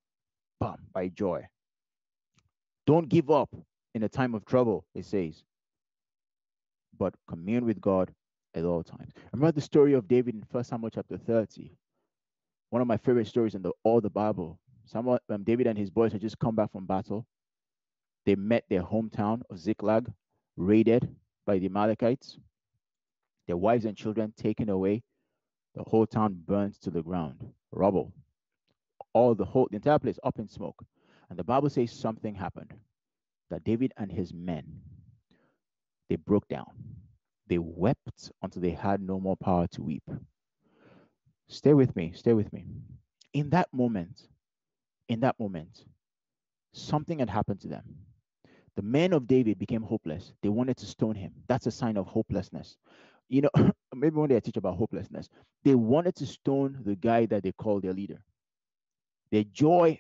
by joy. Don't give up in a time of trouble, it says, but commune with God at all times. Remember the story of David in First Samuel chapter 30, one of my favorite stories in all the Bible. David and his boys had just come back from battle. They met their hometown of Ziklag, raided by the Amalekites. Their wives and children taken away, the whole town burned to the ground, rubble. The entire place up in smoke. And the Bible says something happened, that David and his men, they broke down. They wept until they had no more power to weep. Stay with me. In that moment, something had happened to them. The men of David became hopeless. They wanted to stone him. That's a sign of hopelessness. You know, maybe one day I teach about hopelessness. They wanted to stone the guy that they called their leader. Their joy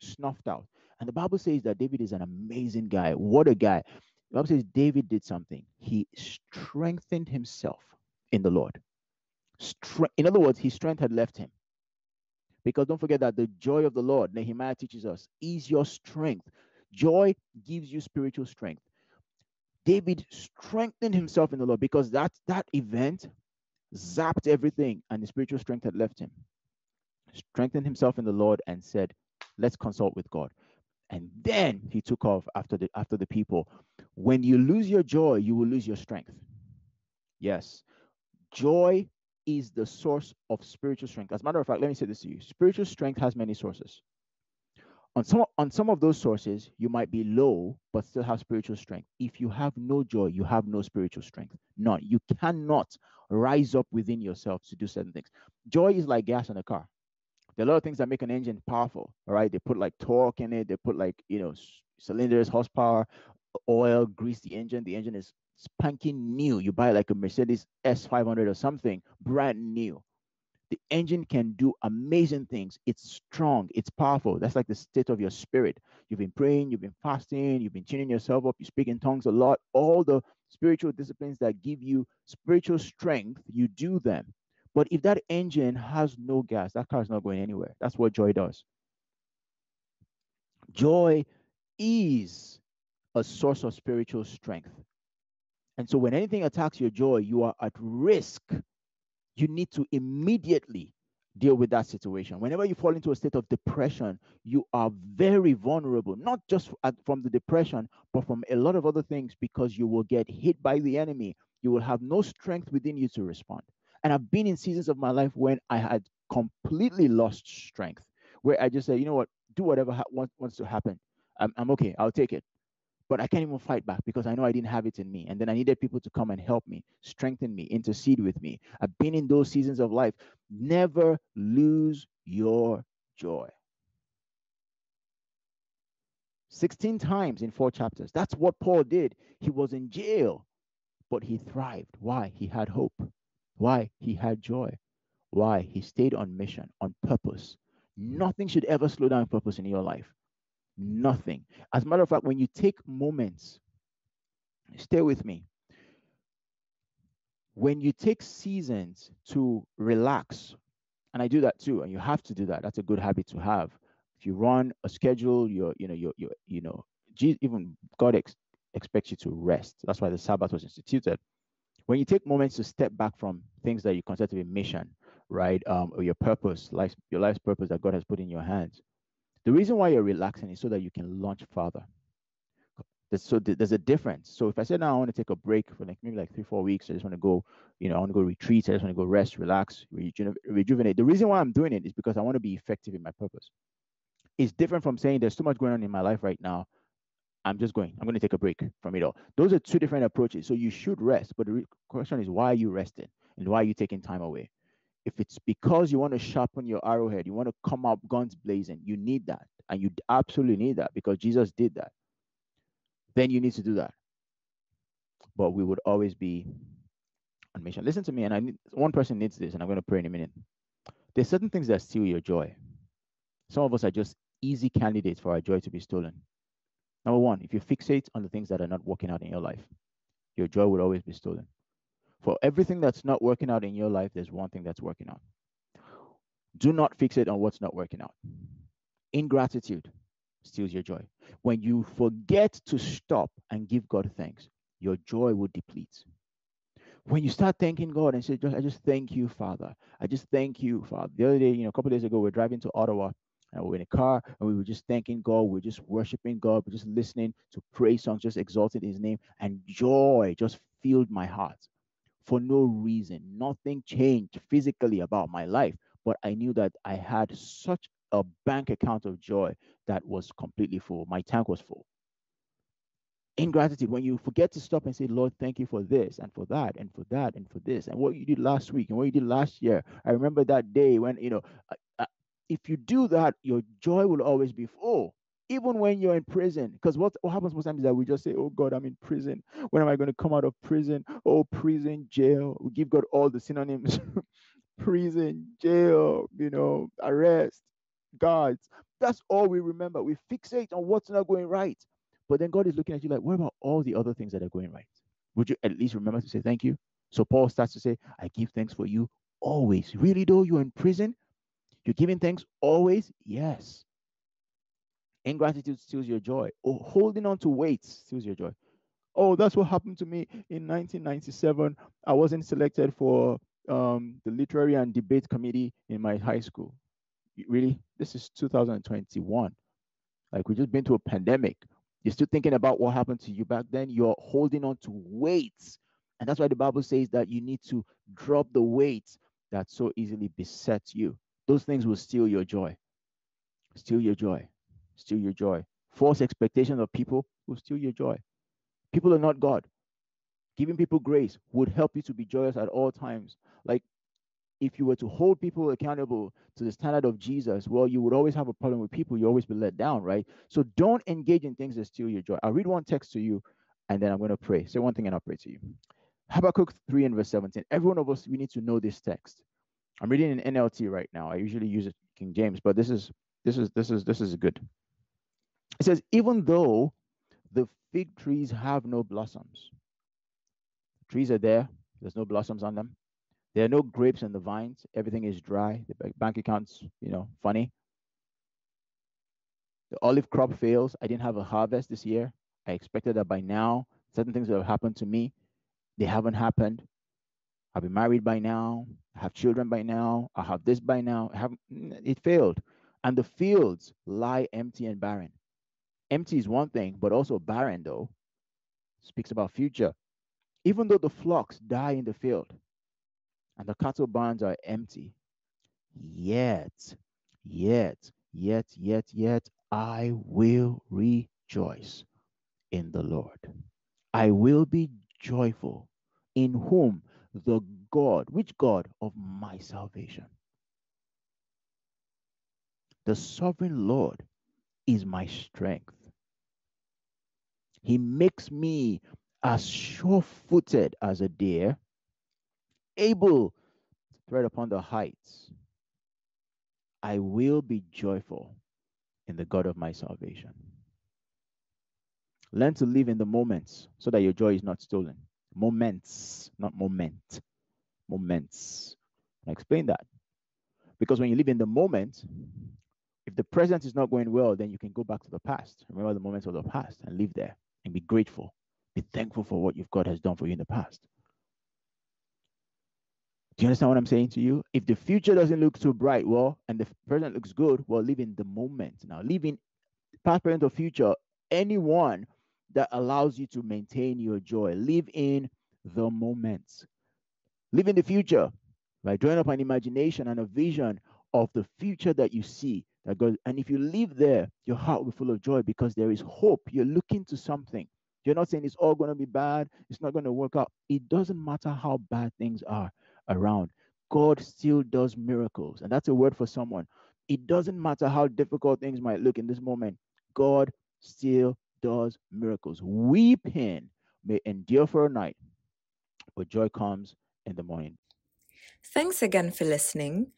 snuffed out. And the Bible says that David is an amazing guy. What a guy. The Bible says David did something. He strengthened himself in the Lord. In other words, his strength had left him. Because don't forget that the joy of the Lord, Nehemiah teaches us, is your strength. Joy gives you spiritual strength. David strengthened himself in the Lord because that event zapped everything and the spiritual strength had left him. Strengthened himself in the Lord and said, let's consult with God. And then he took off after the people. When you lose your joy, you will lose your strength. Yes, joy is the source of spiritual strength. As a matter of fact, let me say this to you. Spiritual strength has many sources. On some of those sources, you might be low, but still have spiritual strength. If you have no joy, you have no spiritual strength. None. You cannot rise up within yourself to do certain things. Joy is like gas in a car. There are a lot of things that make an engine powerful, all right? They put like torque in it. They put like, cylinders, horsepower, oil, grease the engine. The engine is spanking new. You buy like a Mercedes S500 or something, brand new. The engine can do amazing things. It's strong. It's powerful. That's like the state of your spirit. You've been praying. You've been fasting. You've been tuning yourself up. You speak in tongues a lot. All the spiritual disciplines that give you spiritual strength, you do them. But if that engine has no gas, that car is not going anywhere. That's what joy does. Joy is a source of spiritual strength. And so when anything attacks your joy, you are at risk. You need to immediately deal with that situation. Whenever you fall into a state of depression, you are very vulnerable, not just from the depression, but from a lot of other things, because you will get hit by the enemy. You will have no strength within you to respond. And I've been in seasons of my life when I had completely lost strength, where I just said, you know what, do whatever wants to happen. I'm okay, I'll take it. But I can't even fight back because I know I didn't have it in me. And then I needed people to come and help me, strengthen me, intercede with me. I've been in those seasons of life. Never lose your joy. 16 times in 4 chapters. That's what Paul did. He was in jail, but he thrived. Why? He had hope. Why? He had joy. Why? He stayed on mission, on purpose. Nothing should ever slow down purpose in your life. Nothing. As a matter of fact, when you take moments, stay with me. When you take seasons to relax, and I do that too, and you have to do that. That's a good habit to have. If you run a schedule, even God expects you to rest. That's why the Sabbath was instituted. When you take moments to step back from things that you consider to be mission, right, or your purpose, your life's purpose that God has put in your hands. The reason why you're relaxing is so that you can launch farther. So there's a difference. So if I said, now I want to take a break for maybe 3-4 weeks, I just want to go, I want to go retreat, I just want to go rest, relax, rejuvenate. The reason why I'm doing it is because I want to be effective in my purpose. It's different from saying there's so much going on in my life right now. I'm going to take a break from it all. Those are two different approaches. So you should rest, but the question is, why are you resting and why are you taking time away? If it's because you want to sharpen your arrowhead, you want to come up guns blazing, you need that. And you absolutely need that because Jesus did that. Then you need to do that. But we would always be on mission. Listen to me, and one person needs this, and I'm going to pray in a minute. There's certain things that steal your joy. Some of us are just easy candidates for our joy to be stolen. Number one, if you fixate on the things that are not working out in your life, your joy would always be stolen. For everything that's not working out in your life, there's one thing that's working out. Do not fixate on what's not working out. Ingratitude steals your joy. When you forget to stop and give God thanks, your joy will deplete. When you start thanking God and say, I just thank you, Father. I just thank you, Father. The other day, a couple of days ago, we were driving to Ottawa, and we were in a car, and we were just thanking God. We were just worshiping God. We were just listening to praise songs, just exalting his name. And joy just filled my heart. For no reason, nothing changed physically about my life, but I knew that I had such a bank account of joy that was completely full. My tank was full. Ingratitude, when you forget to stop and say, Lord, thank you for this and for that and for that and for this and what you did last week and what you did last year. I remember that day when, if you do that, your joy will always be full. Even when you're in prison, because what happens most times is that we just say, oh, God, I'm in prison. When am I going to come out of prison? Oh, prison, jail. We give God all the synonyms. Prison, jail, arrest, guards. That's all we remember. We fixate on what's not going right. But then God is looking at you like, what about all the other things that are going right? Would you at least remember to say thank you? So Paul starts to say, I give thanks for you always. Really, though, you're in prison? You're giving thanks always? Yes. Ingratitude steals your joy. Oh, holding on to weights steals your joy. Oh, that's what happened to me in 1997. I wasn't selected for the literary and debate committee in my high school. Really? This is 2021. Like, we've just been through a pandemic. You're still thinking about what happened to you back then. You're holding on to weights. And that's why the Bible says that you need to drop the weights that so easily beset you. Those things will steal your joy. Steal your joy. Steal your joy. False expectations of people will steal your joy. People are not God. Giving people grace would help you to be joyous at all times. Like, if you were to hold people accountable to the standard of Jesus, well, you would always have a problem with people. You always be let down, right? So don't engage in things that steal your joy. I'll read one text to you and then I'm going to pray. Say one thing and I'll pray to you. Habakkuk 3 and verse 17. Every one of us, we need to know this text. I'm reading in NLT right now. I usually use it King James, but this is good. It says, even though the fig trees have no blossoms. The trees are there. There's no blossoms on them. There are no grapes in the vines. Everything is dry. The bank account's, funny. The olive crop fails. I didn't have a harvest this year. I expected that by now, certain things would have happened to me. They haven't happened. I'll be married by now. I have children by now. I have this by now. It failed. And the fields lie empty and barren. Empty is one thing, but also barren, though. Speaks about future. Even though the flocks die in the field and the cattle barns are empty, yet, I will rejoice in the Lord. I will be joyful in whom the God, which God of my salvation. The sovereign Lord is my strength. He makes me as sure-footed as a deer, able to tread upon the heights. I will be joyful in the God of my salvation. Learn to live in the moments so that your joy is not stolen. Moments, not moment. Moments. I'll explain that. Because when you live in the moment, if the present is not going well, then you can go back to the past. Remember the moments of the past and live there and be grateful. Be thankful for what God has done for you in the past. Do you understand what I'm saying to you? If the future doesn't look too bright, well, and the present looks good, well, live in the moment. Now, live in past, present, or future, anyone that allows you to maintain your joy. Live in the moment. Live in the future by drawing up an imagination and a vision of the future that you see. And if you live there, your heart will be full of joy because there is hope. You're looking to something. You're not saying it's all going to be bad. It's not going to work out. It doesn't matter how bad things are around. God still does miracles. And that's a word for someone. It doesn't matter how difficult things might look in this moment. God still does miracles. Weeping may endure for a night, but joy comes in the morning. Thanks again for listening.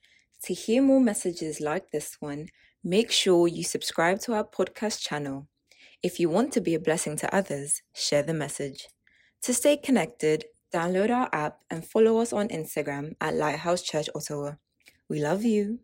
To hear more messages like this one, make sure you subscribe to our podcast channel. If you want to be a blessing to others, share the message. To stay connected, download our app and follow us on Instagram at Lighthouse Church Ottawa. We love you.